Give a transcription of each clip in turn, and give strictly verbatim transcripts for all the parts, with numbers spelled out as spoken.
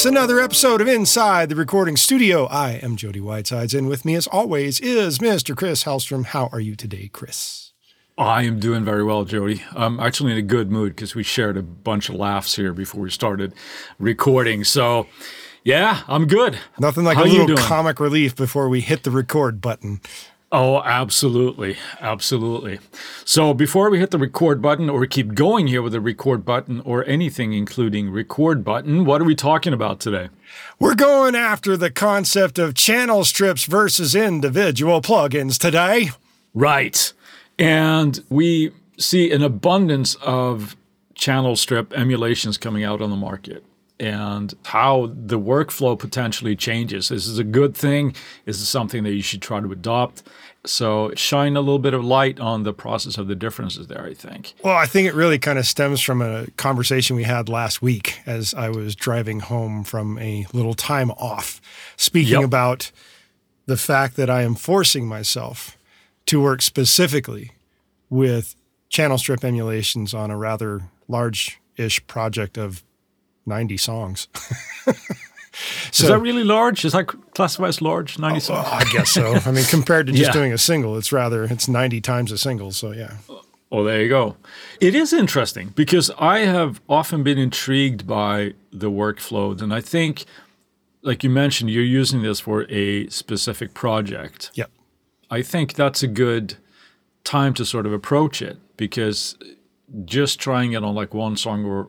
It's another episode of Inside the Recording Studio. I am Jody Whitesides, and with me, as always, is Mister Chris Hellstrom. How are you today, Chris? I am doing very well, Jody. I'm actually in a good mood because we shared a bunch of laughs here before we started recording. So, yeah, I'm good. Nothing like How a little comic relief before we hit the record button. Oh, absolutely. Absolutely. So before we hit the record button, or keep going here with the record button or anything including record button, what are we talking about today? We're going after the concept of channel strips versus individual plugins today. Right. And we see an abundance of channel strip emulations coming out on the market, and how the workflow potentially changes. This is a good thing. This is something that you should try to adopt. So shine a little bit of light on the process of the differences there, I think. Well, I think it really kind of stems from a conversation we had last week as I was driving home from a little time off, speaking yep. about the fact that I am forcing myself to work specifically with channel strip emulations on a rather large-ish project of ninety songs. So, is that really large? Is that classified as large, ninety oh, songs? I guess so. I mean, compared to just yeah. doing a single, it's rather, it's ninety times a single, so yeah. Oh, there you go. It is interesting because I have often been intrigued by the workflow, and I think, like you mentioned, you're using this for a specific project. Yep. I think that's a good time to sort of approach it, because just trying it on like one song or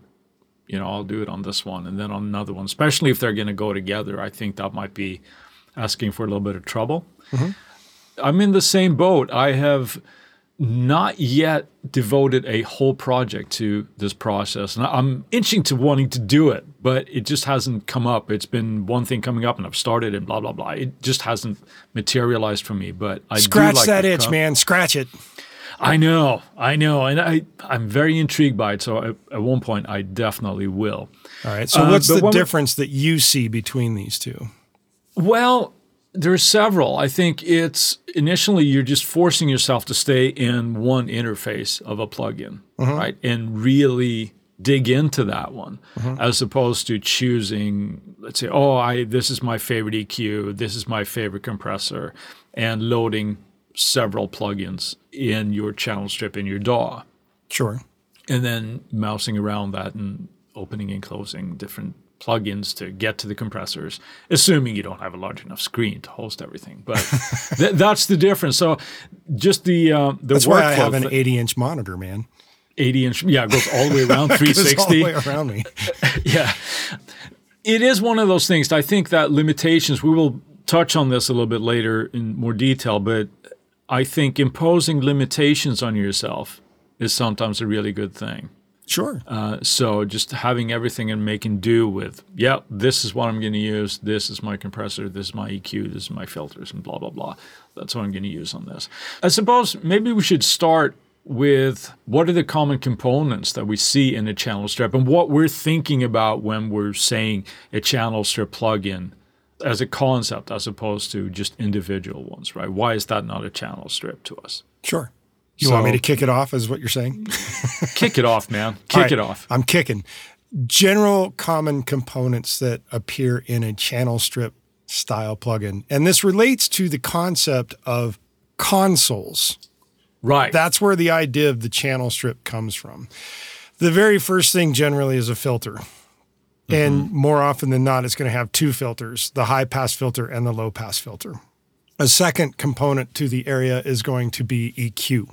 you know, I'll do it on this one and then on another one, especially if they're going to go together. I think that might be asking for a little bit of trouble. Mm-hmm. I'm in the same boat. I have not yet devoted a whole project to this process. And I'm itching to wanting to do it, but it just hasn't come up. It's been one thing coming up and I've started and blah, blah, blah. It just hasn't materialized for me, but I Scratch do like that itch, com- man. Scratch it. I know, I know, and I, I'm very intrigued by it, so I, at one point I definitely will. All right, so uh, what's the difference that you see between these two? Well, there are several. I think it's initially you're just forcing yourself to stay in one interface of a plugin, mm-hmm. right, and really dig into that one, mm-hmm. as opposed to choosing, let's say, oh, I this is my favorite E Q, this is my favorite compressor, and loading several plugins in your channel strip in your D A W. Sure. And then mousing around that and opening and closing different plugins to get to the compressors, assuming you don't have a large enough screen to host everything. But th- that's the difference. So just the uh, the that's workflow. That's why I have an eighty-inch monitor, man. eighty-inch, yeah, it goes all the way around, three sixty. All the way around me. Yeah. It is one of those things. I think that limitations, we will touch on this a little bit later in more detail, but I think imposing limitations on yourself is sometimes a really good thing. Sure. Uh, so just having everything and making do with, yeah, this is what I'm going to use. This is my compressor. This is my E Q. This is my filters and blah, blah, blah. That's what I'm going to use on this. I suppose maybe we should start with what are the common components that we see in a channel strip and what we're thinking about when we're saying a channel strip plugin as a concept as opposed to just individual ones, right? Why is that not a channel strip to us? Sure. You so, want me to kick it off is what you're saying? Kick it off, man. Kick right, it off. I'm kicking. General common components that appear in a channel strip style plugin. And this relates to the concept of consoles. Right. That's where the idea of the channel strip comes from. The very first thing generally is a filter. And more often than not, it's going to have two filters, the high-pass filter and the low-pass filter. A second component to the area is going to be E Q,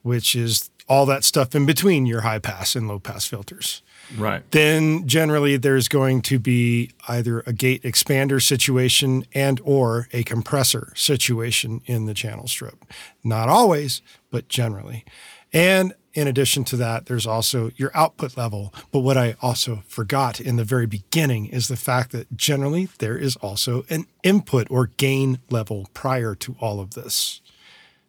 which is all that stuff in between your high-pass and low-pass filters. Right. Then generally there's going to be either a gate expander situation and or a compressor situation in the channel strip. Not always, but generally. And in addition to that, there's also your output level. But what I also forgot in the very beginning is the fact that generally there is also an input or gain level prior to all of this.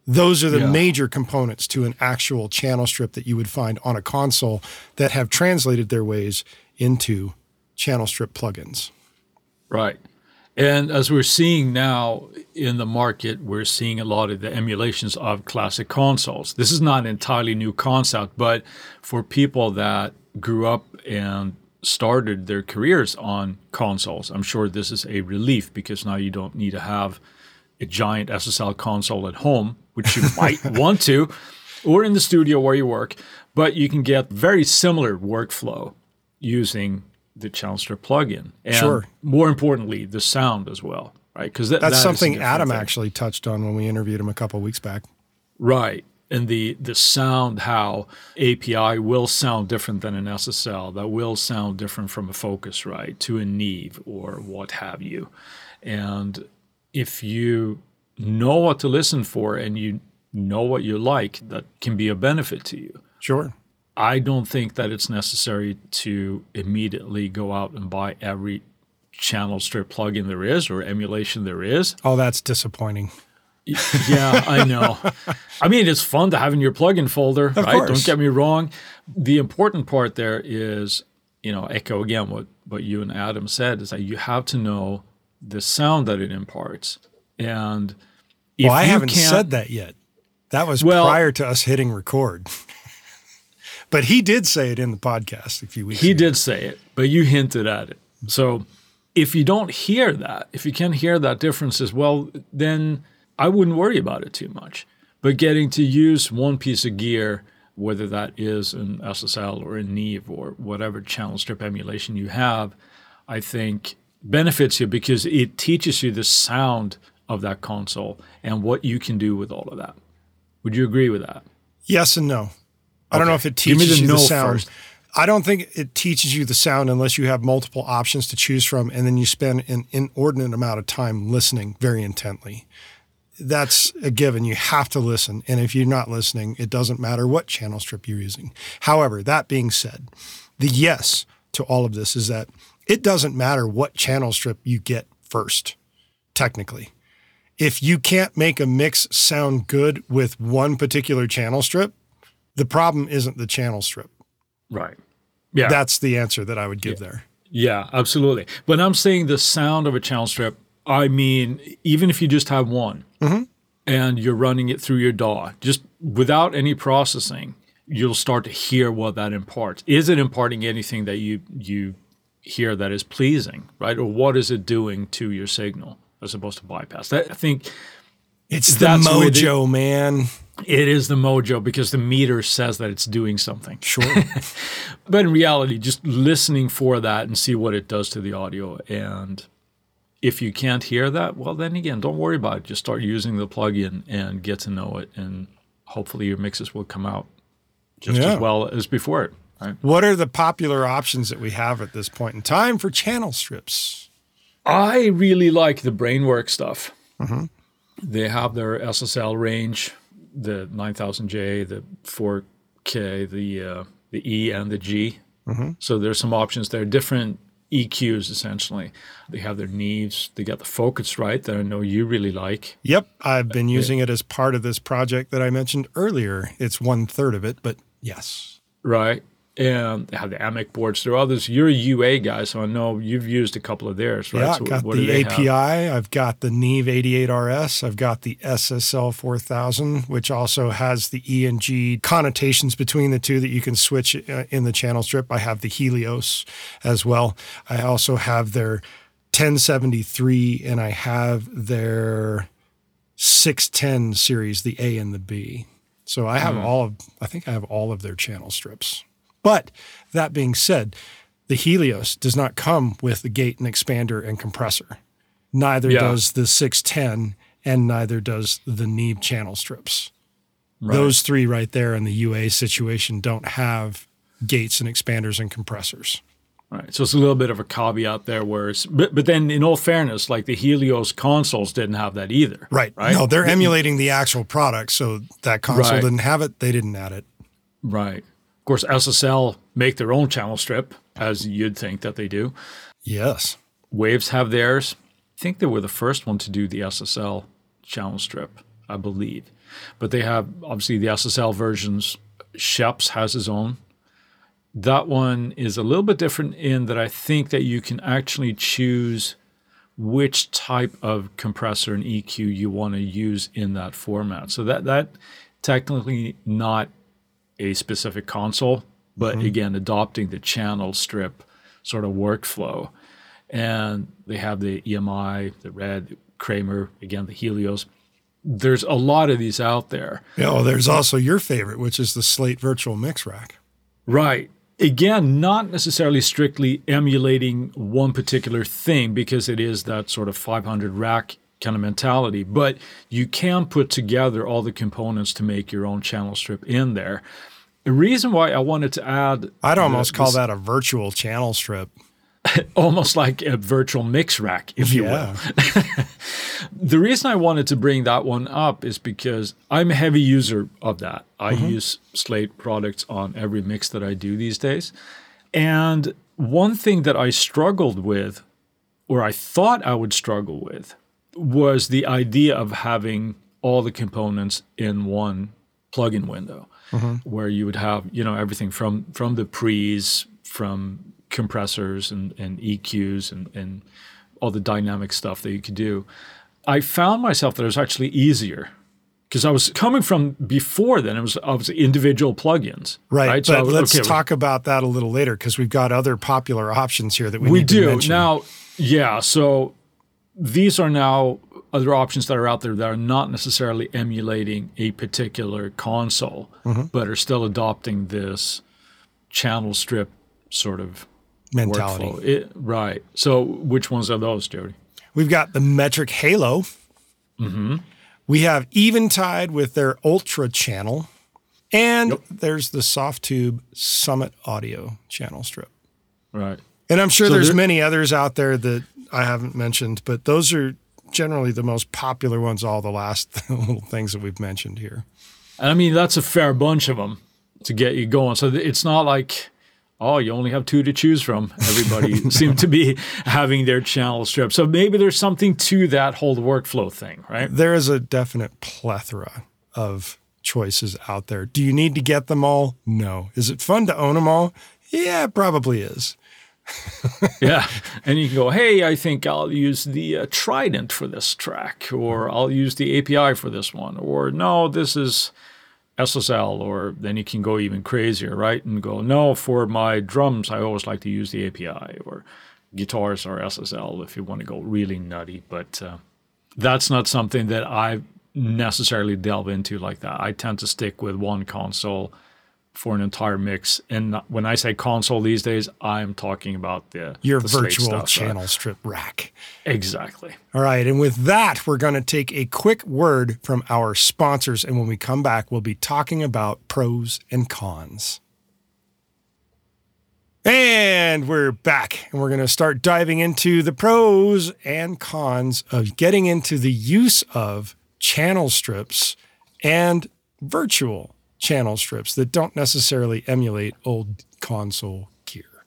Those are the yeah. major components to an actual channel strip that you would find on a console that have translated their ways into channel strip plugins. Right. And as we're seeing now in the market, we're seeing a lot of the emulations of classic consoles. This is not an entirely new concept, but for people that grew up and started their careers on consoles, I'm sure this is a relief, because now you don't need to have a giant S S L console at home, which you might want to, or in the studio where you work, but you can get very similar workflow using the Challenger plugin, and sure. more importantly, the sound as well, right? Because that, that's that something Adam thing. actually touched on when we interviewed him a couple of weeks back, right? And the the sound, how A P I will sound different than an S S L, that will sound different from a Focusrite to a Neve or what have you. And if you know what to listen for and you know what you like, that can be a benefit to you. Sure. I don't think that it's necessary to immediately go out and buy every channel strip plugin there is or emulation there is. Oh, that's disappointing. Yeah, I know. I mean, it's fun to have in your plugin folder, of right? Course. Don't get me wrong. The important part there is, you know, echo again what, what you and Adam said, is that you have to know the sound that it imparts. And if well, I you haven't said that yet. That was well, prior to us hitting record. But he did say it in the podcast a few weeks he ago. He did say it, but you hinted at it. So if you don't hear that, if you can't hear that difference as well, then I wouldn't worry about it too much. But getting to use one piece of gear, whether that is an S S L or a Neve or whatever channel strip emulation you have, I think benefits you, because it teaches you the sound of that console and what you can do with all of that. Would you agree with that? Yes and no. I don't okay. know if it teaches the you no the sound. First. I don't think it teaches you the sound unless you have multiple options to choose from, and then you spend an inordinate amount of time listening very intently. That's a given. You have to listen. And if you're not listening, it doesn't matter what channel strip you're using. However, that being said, the yes to all of this is that it doesn't matter what channel strip you get first, technically. If you can't make a mix sound good with one particular channel strip, the problem isn't the channel strip. Right. Yeah. That's the answer that I would give yeah. there. Yeah, absolutely. When I'm saying the sound of a channel strip, I mean, even if you just have one mm-hmm. and you're running it through your D A W, just without any processing, you'll start to hear what that imparts. Is it imparting anything that you, you hear that is pleasing, right? Or what is it doing to your signal as opposed to bypass? That, I think it's the mojo, they, man. It is the mojo, because the meter says that it's doing something. Sure. But in reality, just listening for that and see what it does to the audio. And if you can't hear that, well, then again, don't worry about it. Just start using the plugin and get to know it. And hopefully your mixes will come out just yeah. as well as before it. Right? What are the popular options that we have at this point in time for channel strips? I really like the Brainworx stuff. Mm-hmm. They have their S S L range, the nine thousand J, the four K, the uh, the E and the G. Mm-hmm. So there's some options there, different E Qs essentially. They have their Neves. They got the Focusrite that I know you really like. Yep, I've been using it as part of this project that I mentioned earlier. It's one third of it, but yes. Right, and they have the Amek boards. There are others. You're a U A guy, so I know you've used a couple of theirs, right? Yeah, I've so got what the A P I. Have? I've got the Neve eighty-eight R S. I've got the S S L four thousand, which also has the E N G connotations between the two that you can switch in the channel strip. I have the Helios as well. I also have their ten seventy-three, and I have their six ten series, the A and the B. So I have mm. all of, I think I have all of their channel strips. But that being said, the Helios does not come with the gate and expander and compressor. Neither yeah. does the six ten, and neither does the Neve channel strips. Right. Those three right there in the U A situation don't have gates and expanders and compressors. All right, so it's a little bit of a caveat there, where it's, but, but then in all fairness, like the Helios consoles didn't have that either. Right, right? No, they're emulating the actual product, so that console right. didn't have it, they didn't add it. Right. Of course, S S L make their own channel strip, as you'd think that they do. Yes. Waves have theirs. I think they were the first one to do the S S L channel strip, I believe. But they have, obviously, the S S L versions. Sheps has his own. That one is a little bit different in that I think that you can actually choose which type of compressor and E Q you want to use in that format. So that that technically not a specific console, but mm-hmm. again, adopting the channel strip sort of workflow. And they have the E M I, the Red, Kramer, again, the Helios. There's a lot of these out there. Yeah, well, there's also your favorite, which is the Slate Virtual Mix Rack. Right. Again, not necessarily strictly emulating one particular thing, because it is that sort of five hundred rack kind of mentality, but you can put together all the components to make your own channel strip in there. The reason why I wanted to add... I'd almost the, call this, that a virtual channel strip. Almost like a virtual mix rack, if you yeah. will. The reason I wanted to bring that one up is because I'm a heavy user of that. I mm-hmm. use Slate products on every mix that I do these days. And one thing that I struggled with, or I thought I would struggle with, was the idea of having all the components in one plugin window, mm-hmm. where you would have, you know, everything from from the pre's, from compressors and, and E Qs and, and all the dynamic stuff that you could do. I found myself that it was actually easier, because I was coming from before then, it was obviously individual plugins. Right, right? So but was, let's okay, talk about that a little later, because we've got other popular options here that we, we need do. to mention. We do. Now, yeah, so these are now other options that are out there that are not necessarily emulating a particular console, mm-hmm. but are still adopting this channel strip sort of mentality. It, right. So which ones are those, Jody? We've got the Metric Halo. Mm-hmm. We have Eventide with their Ultra Channel. And yep. there's the Softube Summit Audio channel strip. Right. And I'm sure so there's there, many others out there that I haven't mentioned, but those are generally the most popular ones, all the last little things that we've mentioned here. And I mean, that's a fair bunch of them to get you going. So it's not like... oh, you only have two to choose from. Everybody seemed to be having their channel strip. So maybe there's something to that whole workflow thing, right? There is a definite plethora of choices out there. Do you need to get them all? No. Is it fun to own them all? Yeah, it probably is. Yeah. And you can go, hey, I think I'll use the uh, Trident for this track, or I'll use the A P I for this one, or no, this is... S S L, or then you can go even crazier, right? And go, no, for my drums, I always like to use the A P I, or guitars or S S L if you want to go really nutty. But uh, that's not something that I necessarily delve into like that. I tend to stick with one console for an entire mix. And when I say console these days, I'm talking about the your the virtual stuff, channel uh, strip rack. Exactly. All right. And with that, we're going to take a quick word from our sponsors. And when we come back, we'll be talking about pros and cons. And we're back, and we're going to start diving into the pros and cons of getting into the use of channel strips and virtual channel strips that don't necessarily emulate old console gear.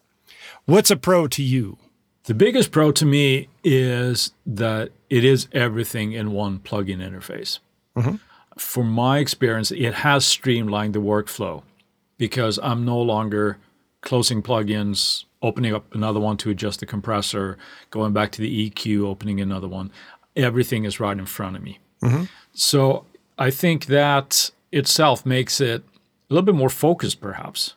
What's a pro to you? The biggest pro to me is that it is everything in one plugin interface. Mm-hmm. From my experience, it has streamlined the workflow, because I'm no longer closing plugins, opening up another one to adjust the compressor, going back to the E Q, opening another one. Everything is right in front of me. Mm-hmm. So I think that itself makes it a little bit more focused, perhaps,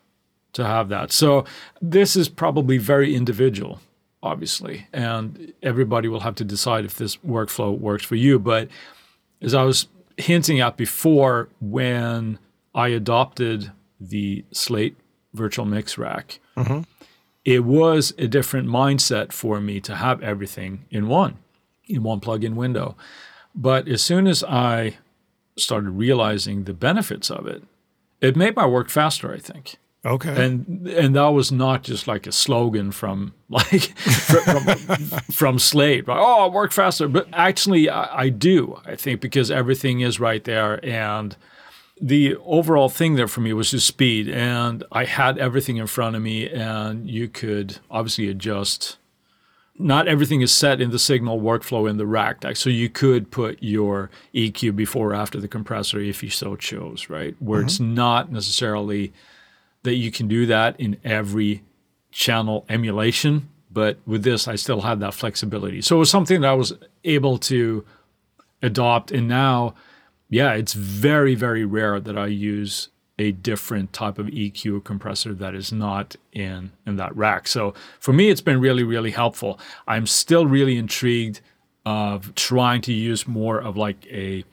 to have that. So this is probably very individual, obviously, and everybody will have to decide if this workflow works for you. But as I was hinting at before, when I adopted the Slate Virtual Mix Rack, mm-hmm. it was a different mindset for me to have everything in one, in one plugin window. But as soon as I started realizing the benefits of it, it made my work faster, I think. Okay. And and that was not just like a slogan from like from, from Slate, like, oh, I work faster. But actually I, I do, I think, because everything is right there. And the overall thing there for me was just speed. And I had everything in front of me, and you could obviously adjust. Not everything is set in the signal workflow in the rack deck. So you could put your E Q before or after the compressor if you so chose, right? Where mm-hmm. it's not necessarily that you can do that in every channel emulation, But with this, I still had that flexibility. So it was something that I was able to adopt. And now, yeah, it's very, very rare that I use a different type of E Q compressor that is not in, in that rack. So for me, it's been really, really helpful. I'm still really intrigued of trying to use more of like a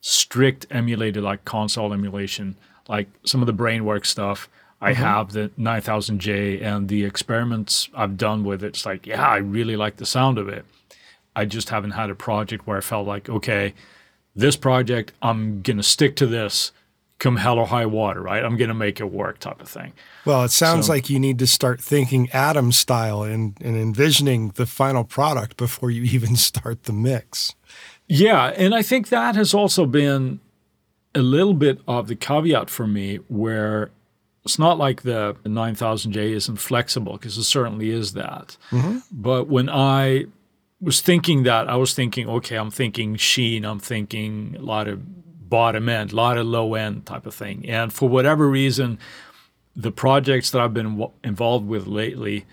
strict emulated, like console emulation, like some of the Brainworx stuff. I mm-hmm. have the nine thousand J and the experiments I've done with it. It's like, yeah, I really like the sound of it. I just haven't had a project where I felt like, okay, this project, I'm going to stick to this come hell or high water, right? I'm going to make it work type of thing. Well, it sounds so, like you need to start thinking Atom style and, and envisioning the final product before you even start the mix. Yeah, and I think that has also been a little bit of the caveat for me where it's not like the nine thousand J isn't flexible, because it certainly is that. Mm-hmm. But when I was thinking that, I was thinking, okay, I'm thinking sheen, I'm thinking a lot of bottom end, a lot of low end type of thing. And for whatever reason, the projects that I've been w- involved with lately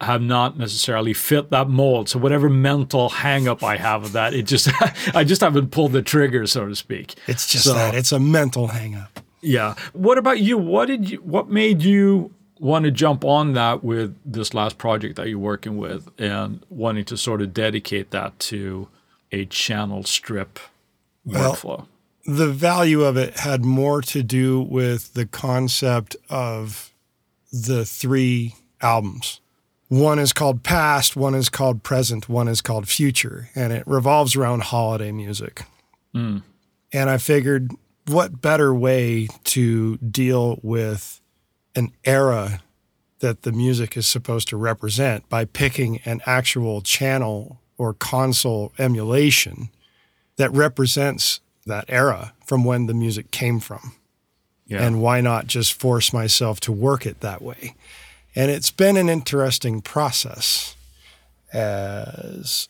have not necessarily fit that mold. So whatever mental hang up I have of that, it just, I just haven't pulled the trigger, so to speak. It's just so, that, it's a mental hang up. Yeah. What about you? What did you, what made you want to jump on that with this last project that you're working with and wanting to sort of dedicate that to a channel strip well, workflow? The value of it had more to do with the concept of the three albums. One is called Past, one is called Present, one is called Future, and it revolves around holiday music. Mm. And I figured, what better way to deal with an era that the music is supposed to represent by picking an actual channel or console emulation that represents that era from when the music came from. Yeah. And why not just force myself to work it that way? And it's been an interesting process, as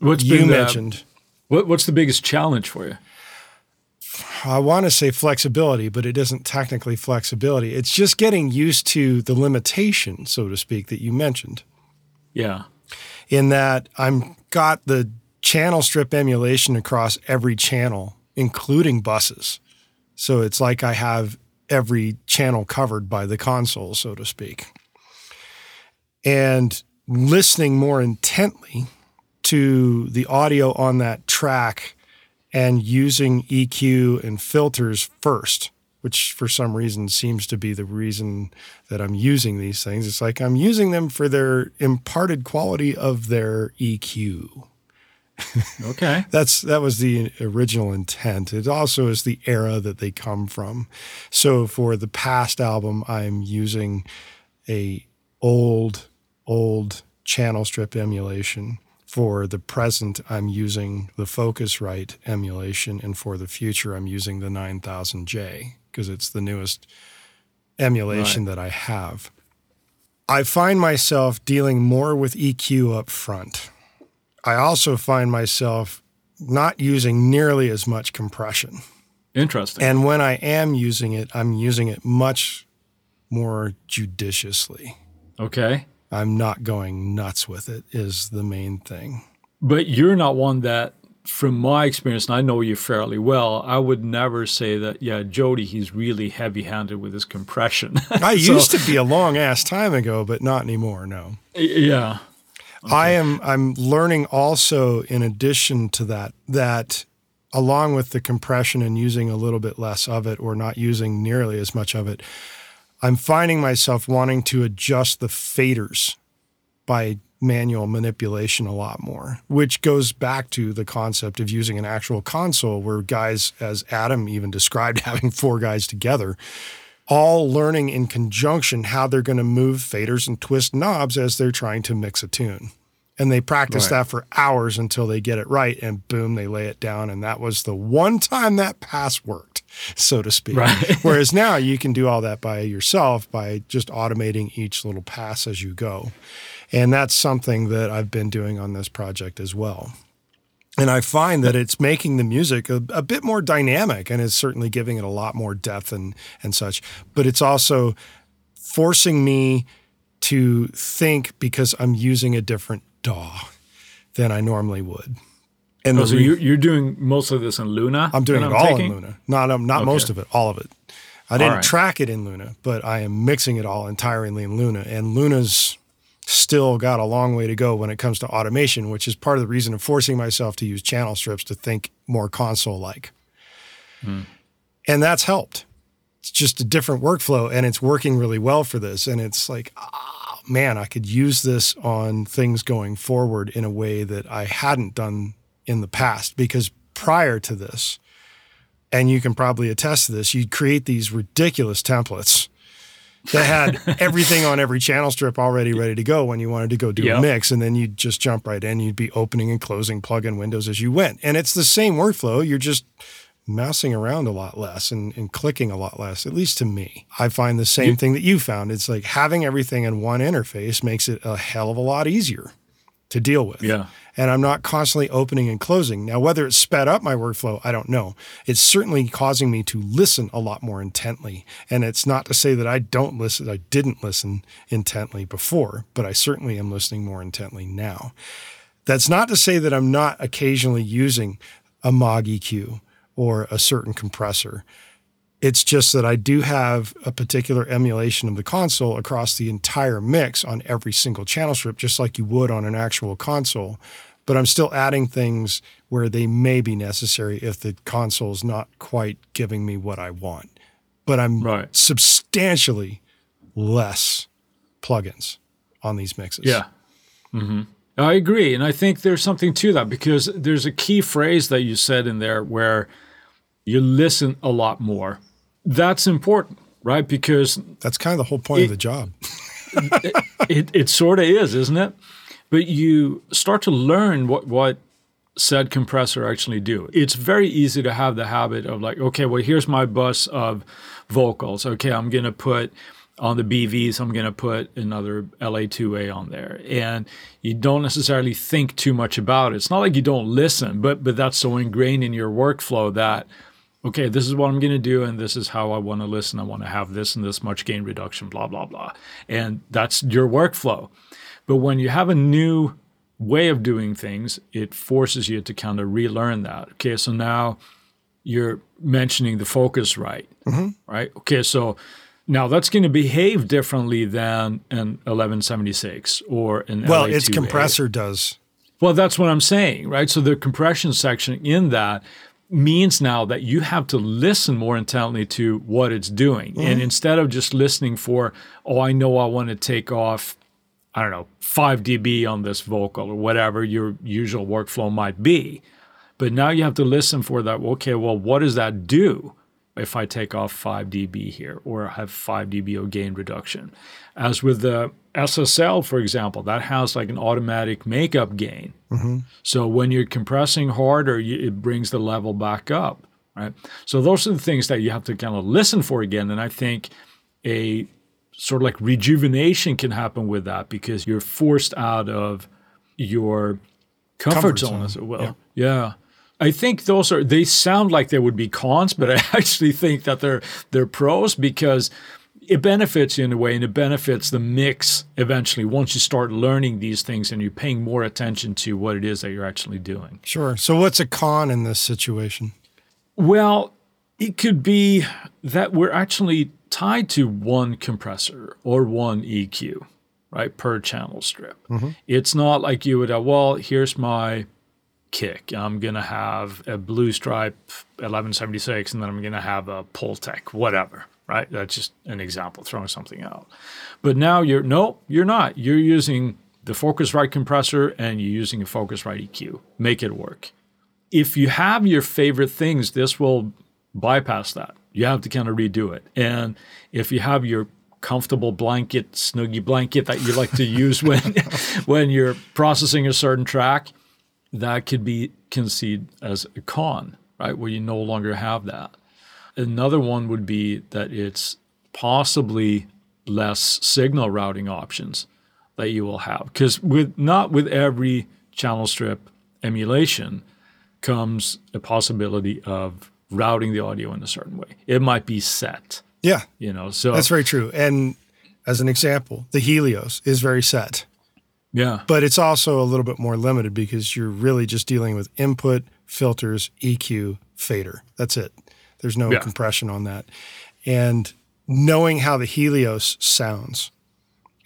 what's you been mentioned. The, what, what's the biggest challenge for you? I want to say flexibility, but it isn't technically flexibility. It's just getting used to the limitation, so to speak, that you mentioned. Yeah. In that I'm got the channel strip emulation across every channel, including buses. So it's like I have every channel covered by the console, so to speak. And listening more intently to the audio on that track and using E Q and filters first, which for some reason seems to be the reason that I'm using these things. It's like I'm using them for their imparted quality of their E Q. Okay. That's that was the original intent. It also is the era that they come from. So for the Past album, I'm using a old, old channel strip emulation. For the Present, I'm using the Focusrite emulation. And for the Future, I'm using the nine thousand J because it's the newest emulation right. that I have. I find myself dealing more with E Q up front. I also find myself not using nearly as much compression. Interesting. And when I am using it, I'm using it much more judiciously. Okay. I'm not going nuts with it is the main thing. But you're not one that, from my experience, and I know you fairly well, I would never say that, yeah, Jody, he's really heavy-handed with his compression. I so, used to be a long-ass time ago, but not anymore, no. Yeah. Okay. I am I'm learning also, in addition to that, that along with the compression and using a little bit less of it or not using nearly as much of it, I'm finding myself wanting to adjust the faders by manual manipulation a lot more, which goes back to the concept of using an actual console where guys, as Adam even described, having four guys together, all learning in conjunction how they're going to move faders and twist knobs as they're trying to mix a tune. And they practice right. that for hours until they get it right, and boom, they lay it down. And that was the one time that pass worked, so to speak. Right. Whereas now you can do all that by yourself by just automating each little pass as you go. And that's something that I've been doing on this project as well. And I find that it's making the music a, a bit more dynamic, and it's certainly giving it a lot more depth and, and such. But it's also forcing me to think because I'm using a different D A W than I normally would. And oh, so you're, you're doing most of this in Luna? I'm doing it I'm all taking? in Luna. Not, um, not okay. most of it, all of it. I didn't right. track it in Luna, but I am mixing it all entirely in Luna. And Luna's still got a long way to go when it comes to automation, which is part of the reason of forcing myself to use channel strips to think more console-like. Hmm. And that's helped. It's just a different workflow, and it's working really well for this. And it's like, ah, oh, man, I could use this on things going forward in a way that I hadn't done in the past, because prior to this, and you can probably attest to this, you'd create these ridiculous templates that had everything on every channel strip already ready to go when you wanted to go do yep. a mix, and then you'd just jump right in. You'd be opening and closing plugin windows as you went. And it's the same workflow. You're just mousing around a lot less and, and clicking a lot less, at least to me. I find the same you, thing that you found. It's like having everything in one interface makes it a hell of a lot easier to deal with. Yeah. And I'm not constantly opening and closing. Now, whether it sped up my workflow, I don't know. It's certainly causing me to listen a lot more intently. And it's not to say that I don't listen, I didn't listen intently before, but I certainly am listening more intently now. That's not to say that I'm not occasionally using a Moog E Q or a certain compressor. It's just that I do have a particular emulation of the console across the entire mix on every single channel strip, just like you would on an actual console. But I'm still adding things where they may be necessary if the console's not quite giving me what I want. But I'm right. substantially less plugins on these mixes. Yeah. Mm-hmm. I agree. And I think there's something to that, because there's a key phrase that you said in there where you listen a lot more. That's important, right? Because that's kind of the whole point it, of the job. it it, it sort of is, isn't it? But you start to learn what, what said compressor actually do. It's very easy to have the habit of like, okay, well, here's my bus of vocals. Okay, I'm going to put on the B Vs, I'm going to put another L A two A on there. And you don't necessarily think too much about it. It's not like you don't listen, but but that's so ingrained in your workflow that okay, this is what I'm going to do, and this is how I want to listen. I want to have this and this much gain reduction, blah, blah, blah. And that's your workflow. But when you have a new way of doing things, it forces you to kind of relearn that. Okay, so now you're mentioning the Focusrite, mm-hmm. right? Okay, so now that's going to behave differently than an eleven seventy-six or an Well, L A two A. Its compressor does. Well, that's what I'm saying, right? So the compression section in that means now that you have to listen more intently to what it's doing. Mm-hmm. And instead of just listening for, oh, I know I want to take off, I don't know, five D B on this vocal or whatever your usual workflow might be. But now you have to listen for that, okay, well, what does that do if I take off five D B here or have five D B of gain reduction? As with the S S L, for example, that has like an automatic makeup gain. Mm-hmm. So when you're compressing harder, you, it brings the level back up, right? So those are the things that you have to kind of listen for again. And I think a sort of like rejuvenation can happen with that, because you're forced out of your comfort, comfort zone, zone, as it will. Yeah. yeah. I think those are, they sound like they would be cons, but I actually think that they're they're pros, because it benefits you in a way, and it benefits the mix eventually once you start learning these things and you're paying more attention to what it is that you're actually doing. Sure. So what's a con in this situation? Well, it could be that we're actually tied to one compressor or one E Q, right, per channel strip. Mm-hmm. It's not like you would have, well, here's my kick. I'm going to have a Blue Stripe eleven seventy-six, and then I'm going to have a Poltec, whatever, right? That's just an example, throwing something out. But now you're, no, you're not. You're using the Focusrite compressor and you're using a Focusrite E Q. Make it work. If you have your favorite things, this will bypass that. You have to kind of redo it. And if you have your comfortable blanket, snuggie blanket that you like to use when, when you're processing a certain track, that could be conceived as a con, right, where you no longer have that. Another one would be that it's possibly less signal routing options that you will have, because with not with every channel strip emulation comes a possibility of routing the audio in a certain way. It might be set. Yeah. You know, so that's very true. And as an example, the Helios is very set. Yeah. But it's also a little bit more limited because you're really just dealing with input, filters, E Q, fader. That's it. There's no yeah. compression on that. And knowing how the Helios sounds,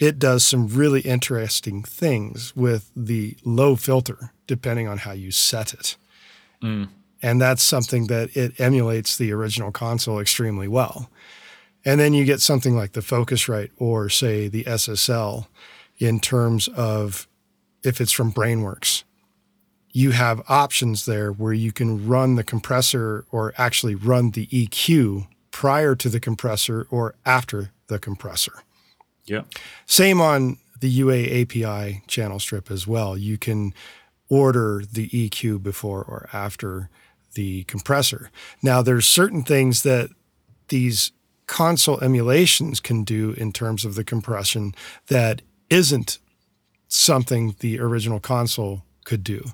it does some really interesting things with the low filter, depending on how you set it. Mm. And that's something that it emulates the original console extremely well. And then you get something like the Focusrite or, say, the S S L in terms of if it's from Brainworx. You have options there where you can run the compressor or actually run the E Q prior to the compressor or after the compressor. Yeah. Same on the U A A P I channel strip as well. You can order the E Q before or after the compressor. Now, there's certain things that these console emulations can do in terms of the compression that isn't something the original console could do.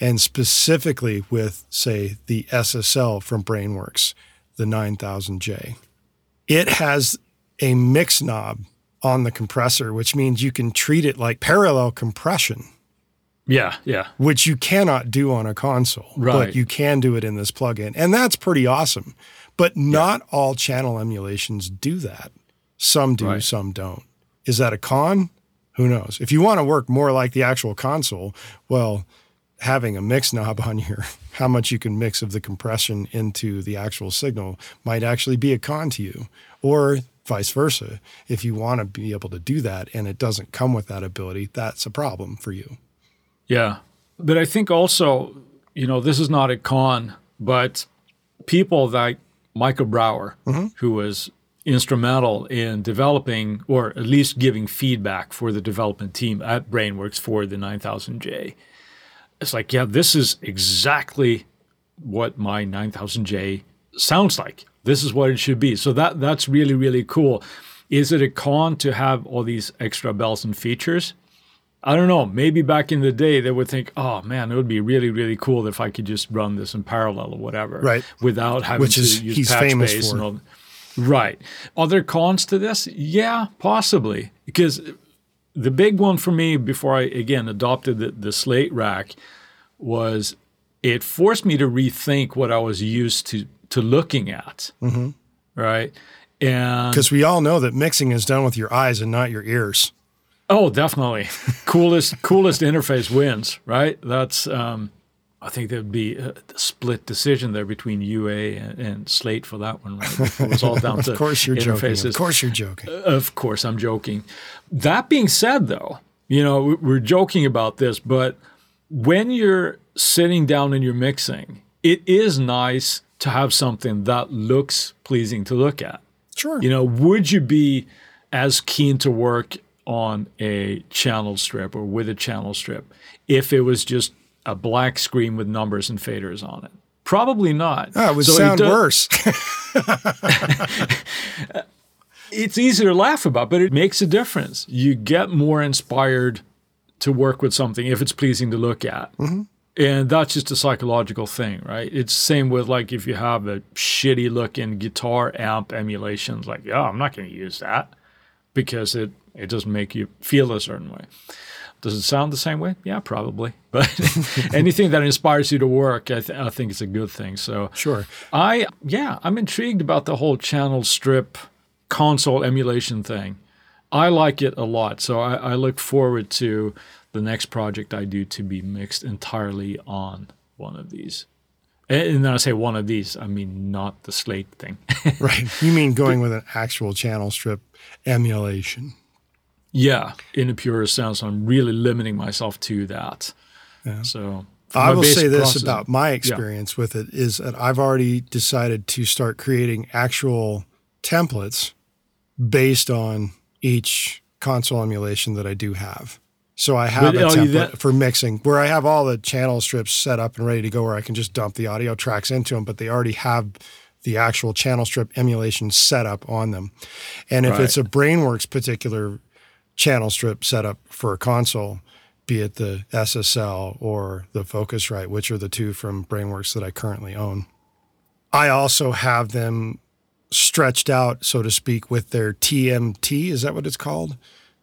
And specifically with, say, the S S L from Brainworx, the nine thousand J. It has a mix knob on the compressor, which means you can treat it like parallel compression. Yeah, yeah. Which you cannot do on a console, right. But you can do it in this plugin. And that's pretty awesome. But not yeah. all channel emulations do that. Some do, right. Some don't. Is that a con? Who knows? If you want to work more like the actual console, well, having a mix knob on your, how much you can mix of the compression into the actual signal might actually be a con to you, or vice versa. If you want to be able to do that and it doesn't come with that ability, that's a problem for you. Yeah. But I think also, you know, this is not a con, but people like Michael Brower, mm-hmm. who was instrumental in developing or at least giving feedback for the development team at Brainworx for the nine thousand J. It's like, yeah, this is exactly what my nine thousand J sounds like. This is what it should be. So that that's really, really cool. Is it a con to have all these extra bells and features? I don't know. Maybe back in the day, they would think, oh, man, it would be really, really cool if I could just run this in parallel or whatever. Right. Without having Which to is, use he's patch famous base for. And all. Right. Are there cons to this? Yeah, possibly. Because the big one for me before I, again, adopted the, the Slate rack was it forced me to rethink what I was used to, to looking at. Mm-hmm. Right. And because we all know that mixing is done with your eyes and not your ears. Oh, definitely. coolest coolest interface wins, right? That's, um, I think there'd be a split decision there between U A and, and Slate for that one, right? It was all down to interfaces. Of course you're joking. Of course you're joking. Uh, of course I'm joking. That being said, though, you know, we're joking about this, but when you're sitting down and you're mixing, it is nice to have something that looks pleasing to look at. Sure. You know, would you be as keen to work on a channel strip or with a channel strip if it was just a black screen with numbers and faders on it? Probably not. Oh, it would so sound it does, worse. It's easy to laugh about, but it makes a difference. You get more inspired to work with something if it's pleasing to look at. Mm-hmm. And that's just a psychological thing, right? It's the same with like if you have a shitty looking guitar amp emulation, like, oh, I'm not going to use that because it It doesn't make you feel a certain way. Does it sound the same way? Yeah, probably. But anything that inspires you to work, I, th I think it's a good thing. So sure. I yeah, I'm intrigued about the whole channel strip console emulation thing. I like it a lot. So I, I look forward to the next project I do to be mixed entirely on one of these. And then I say one of these, I mean not the Slate thing. Right. You mean going with an actual channel strip emulation. Yeah, in a pure sense, I'm really limiting myself to that. Yeah. So I will say this process, about my experience yeah. with it is that I've already decided to start creating actual templates based on each console emulation that I do have. So I have but, a template that, for mixing where I have all the channel strips set up and ready to go where I can just dump the audio tracks into them, but they already have the actual channel strip emulation set up on them. And if right. it's a Brainworx particular channel strip setup for a console, be it the S S L or the Focusrite, which are the two from Brainworx that I currently own. I also have them stretched out, so to speak, with their T M T. Is that what it's called?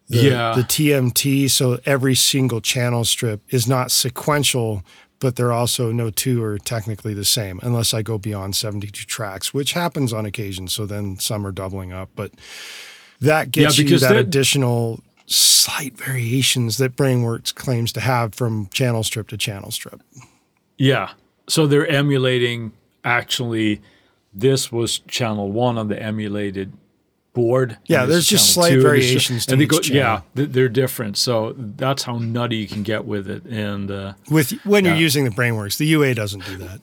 The, yeah. The T M T. So every single channel strip is not sequential, but they're also no two are technically the same unless I go beyond seventy-two tracks, which happens on occasion. So then some are doubling up, but that gets yeah, you that additional slight variations that Brainworx claims to have from channel strip to channel strip. Yeah. So they're emulating actually this was channel one on the emulated board. Yeah, there's just slight two. variations. Just, to they go, yeah, they're different. So that's how nutty you can get with it. And uh, with when yeah. you're using the Brainworx, the U A doesn't do that.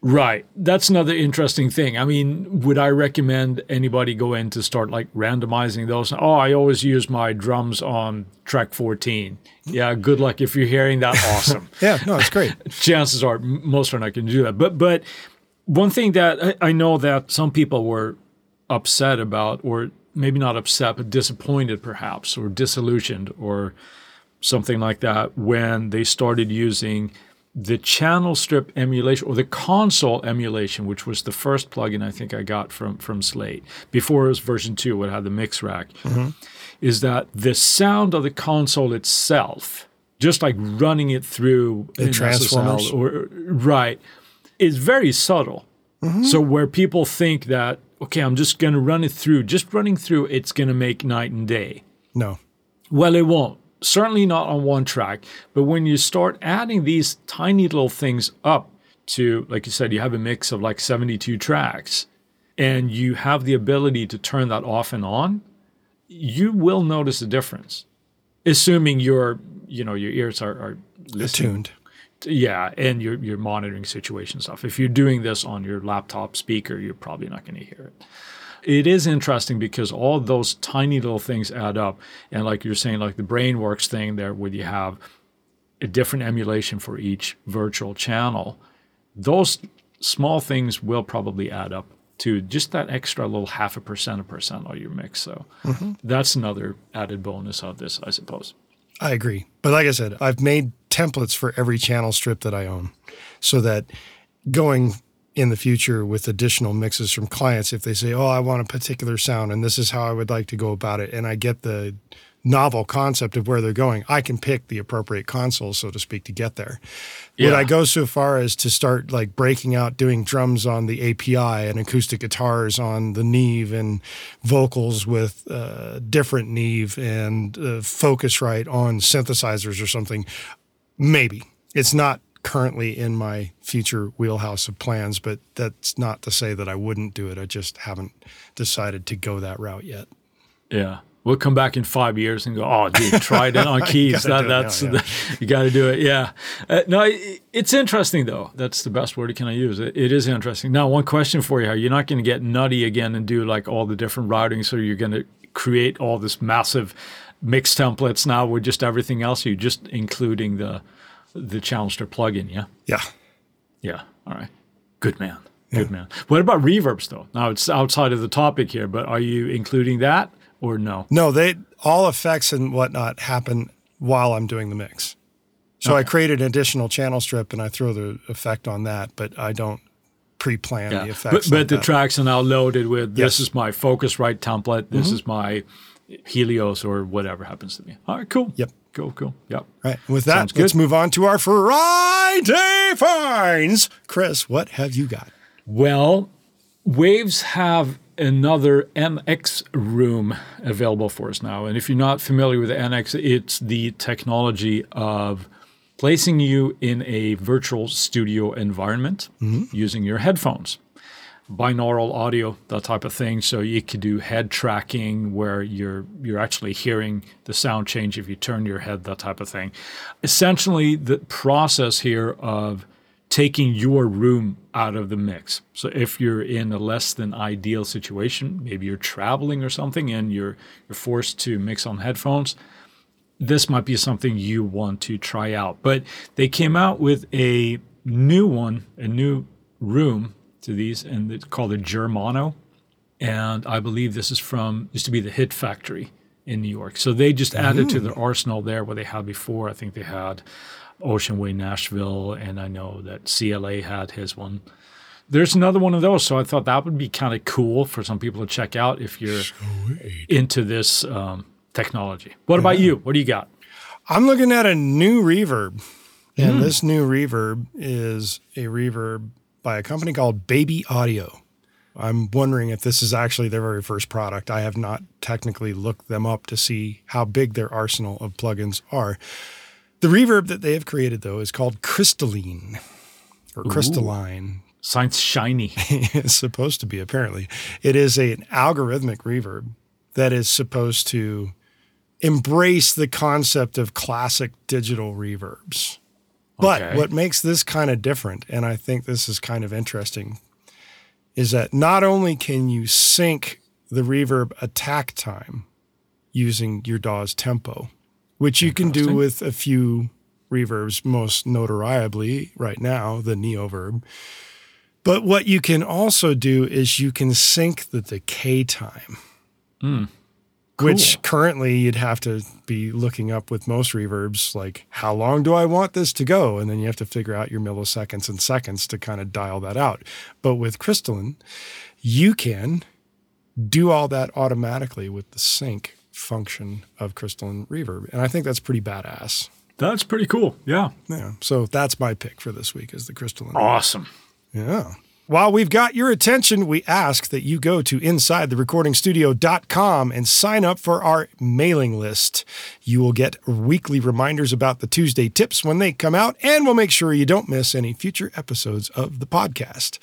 Right. That's another interesting thing. I mean, would I recommend anybody go in to start like randomizing those? Oh, I always use my drums on track fourteen. Yeah, good luck if you're hearing that. Awesome. Yeah, no, it's great. Chances are most are not going to do that. But but. One thing that I know that some people were upset about, or maybe not upset, but disappointed perhaps, or disillusioned or something like that, when they started using the channel strip emulation or the console emulation, which was the first plugin I think I got from, from Slate. Before it was version two, what had the mix rack, mm-hmm. is that the sound of the console itself, just like running it through the transformers, or right. is very subtle. Mm-hmm. So where people think that, okay, I'm just going to run it through, just running through, it's going to make night and day. No. Well, it won't. Certainly not on one track. But when you start adding these tiny little things up to, like you said, you have a mix of like seventy-two tracks, and you have the ability to turn that off and on, you will notice a difference. Assuming your, you know, your ears are, are attuned. Yeah, and your your monitoring situation stuff. If you're doing this on your laptop speaker, you're probably not going to hear it. It is interesting because all those tiny little things add up. And like you're saying, like the Brainworx thing there where you have a different emulation for each virtual channel, those small things will probably add up to just that extra little half a percent, a percent on your mix. So mm-hmm. that's another added bonus of this, I suppose. I agree. But like I said, I've made templates for every channel strip that I own so that going in the future with additional mixes from clients, if they say, oh, I want a particular sound and this is how I would like to go about it, and I get the novel concept of where they're going, I can pick the appropriate console, so to speak, to get there. Yeah. Would I go so far as to start like breaking out doing drums on the A P I and acoustic guitars on the Neve and vocals with uh, different Neve and uh, Focusrite on synthesizers or something? Maybe. It's not currently in my future wheelhouse of plans, but that's not to say that I wouldn't do it. I just haven't decided to go that route yet. Yeah. We'll come back in five years and go, oh, dude, try it on keys. that, that's now, yeah. the, you got to do it. Yeah. Uh, no, it, it's interesting, though. That's the best word can I use. It, it is interesting. Now, one question for you. You're not going to get nutty again and do like all the different routings, so you're going to create all this massive mix templates now with just everything else. You're just including the the Challenger plugin, yeah? Yeah. Yeah. All right. Good man. Good yeah. man. What about reverbs, though? Now, it's outside of the topic here, but are you including that? Or no? No, they all effects and whatnot happen while I'm doing the mix. So okay. I create an additional channel strip and I throw the effect on that, but I don't pre-plan yeah. the effects. But, but like the that. tracks are now loaded with, this yes. is my Focusrite template, this mm-hmm. is my Helios or whatever happens to me. All right, cool. Yep. Cool, cool. Yep. All right, with that, let's move on to our Friday finds. Chris, what have you got? Well, Waves have another N X room available for us now. And if you're not familiar with N X, it's the technology of placing you in a virtual studio environment mm-hmm. using your headphones, binaural audio, that type of thing. So you could do head tracking where you're you're actually hearing the sound change if you turn your head, that type of thing. Essentially, the process here of taking your room out of the mix. So if you're in a less than ideal situation, maybe you're traveling or something and you're you're forced to mix on headphones, this might be something you want to try out. But they came out with a new one, a new room to these, and it's called the Germano. And I believe this is from, used to be the Hit Factory in New York. So they just added mm-hmm. to their arsenal there what they had before. I think they had Oceanway Nashville, and I know that C L A had his one. there's another one of those. So I thought that would be kind of cool for some people to check out if you're Sweet. into this um, technology. What yeah. about you? What do you got? I'm looking at a new reverb. And mm. this new reverb is a reverb by a company called Baby Audio. I'm wondering if this is actually their very first product. I have not technically looked them up to see how big their arsenal of plugins are. The reverb that they have created, though, is called Crystalline or Ooh. Crystalline. Sounds shiny. It's supposed to be, apparently. It is a, an algorithmic reverb that is supposed to embrace the concept of classic digital reverbs. But okay. what makes this kind of different, and I think this is kind of interesting, is that not only can you sync the reverb attack time using your D A W's tempo, which you can do with a few reverbs, most notoriably right now, the Neoverb. But what you can also do is you can sync the decay time, mm. cool. which currently you'd have to be looking up with most reverbs, like how long do I want this to go? And then you have to figure out your milliseconds and seconds to kind of dial that out. But with Crystalline, you can do all that automatically with the sync function of Crystalline reverb. And I think that's pretty badass. That's pretty cool. Yeah. Yeah. So that's my pick for this week is the Crystalline. Awesome. Yeah. While we've got your attention, we ask that you go to inside the recording studio dot com and sign up for our mailing list. You will get weekly reminders about the Tuesday tips when they come out, and we'll make sure you don't miss any future episodes of the podcast.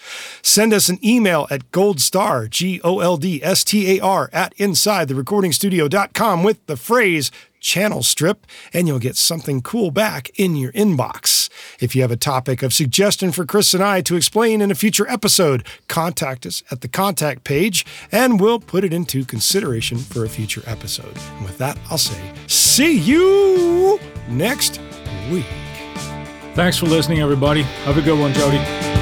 Send us an email at goldstar, G O L D S T A R, at inside the recording studio dot com with the phrase channel strip, and you'll get something cool back in your inbox. If you have a topic of suggestion for Chris and I to explain in a future episode, contact us at the contact page, and we'll put it into consideration for a future episode. And with that, I'll say, see you next week. Thanks for listening, everybody. Have a good one, Jody.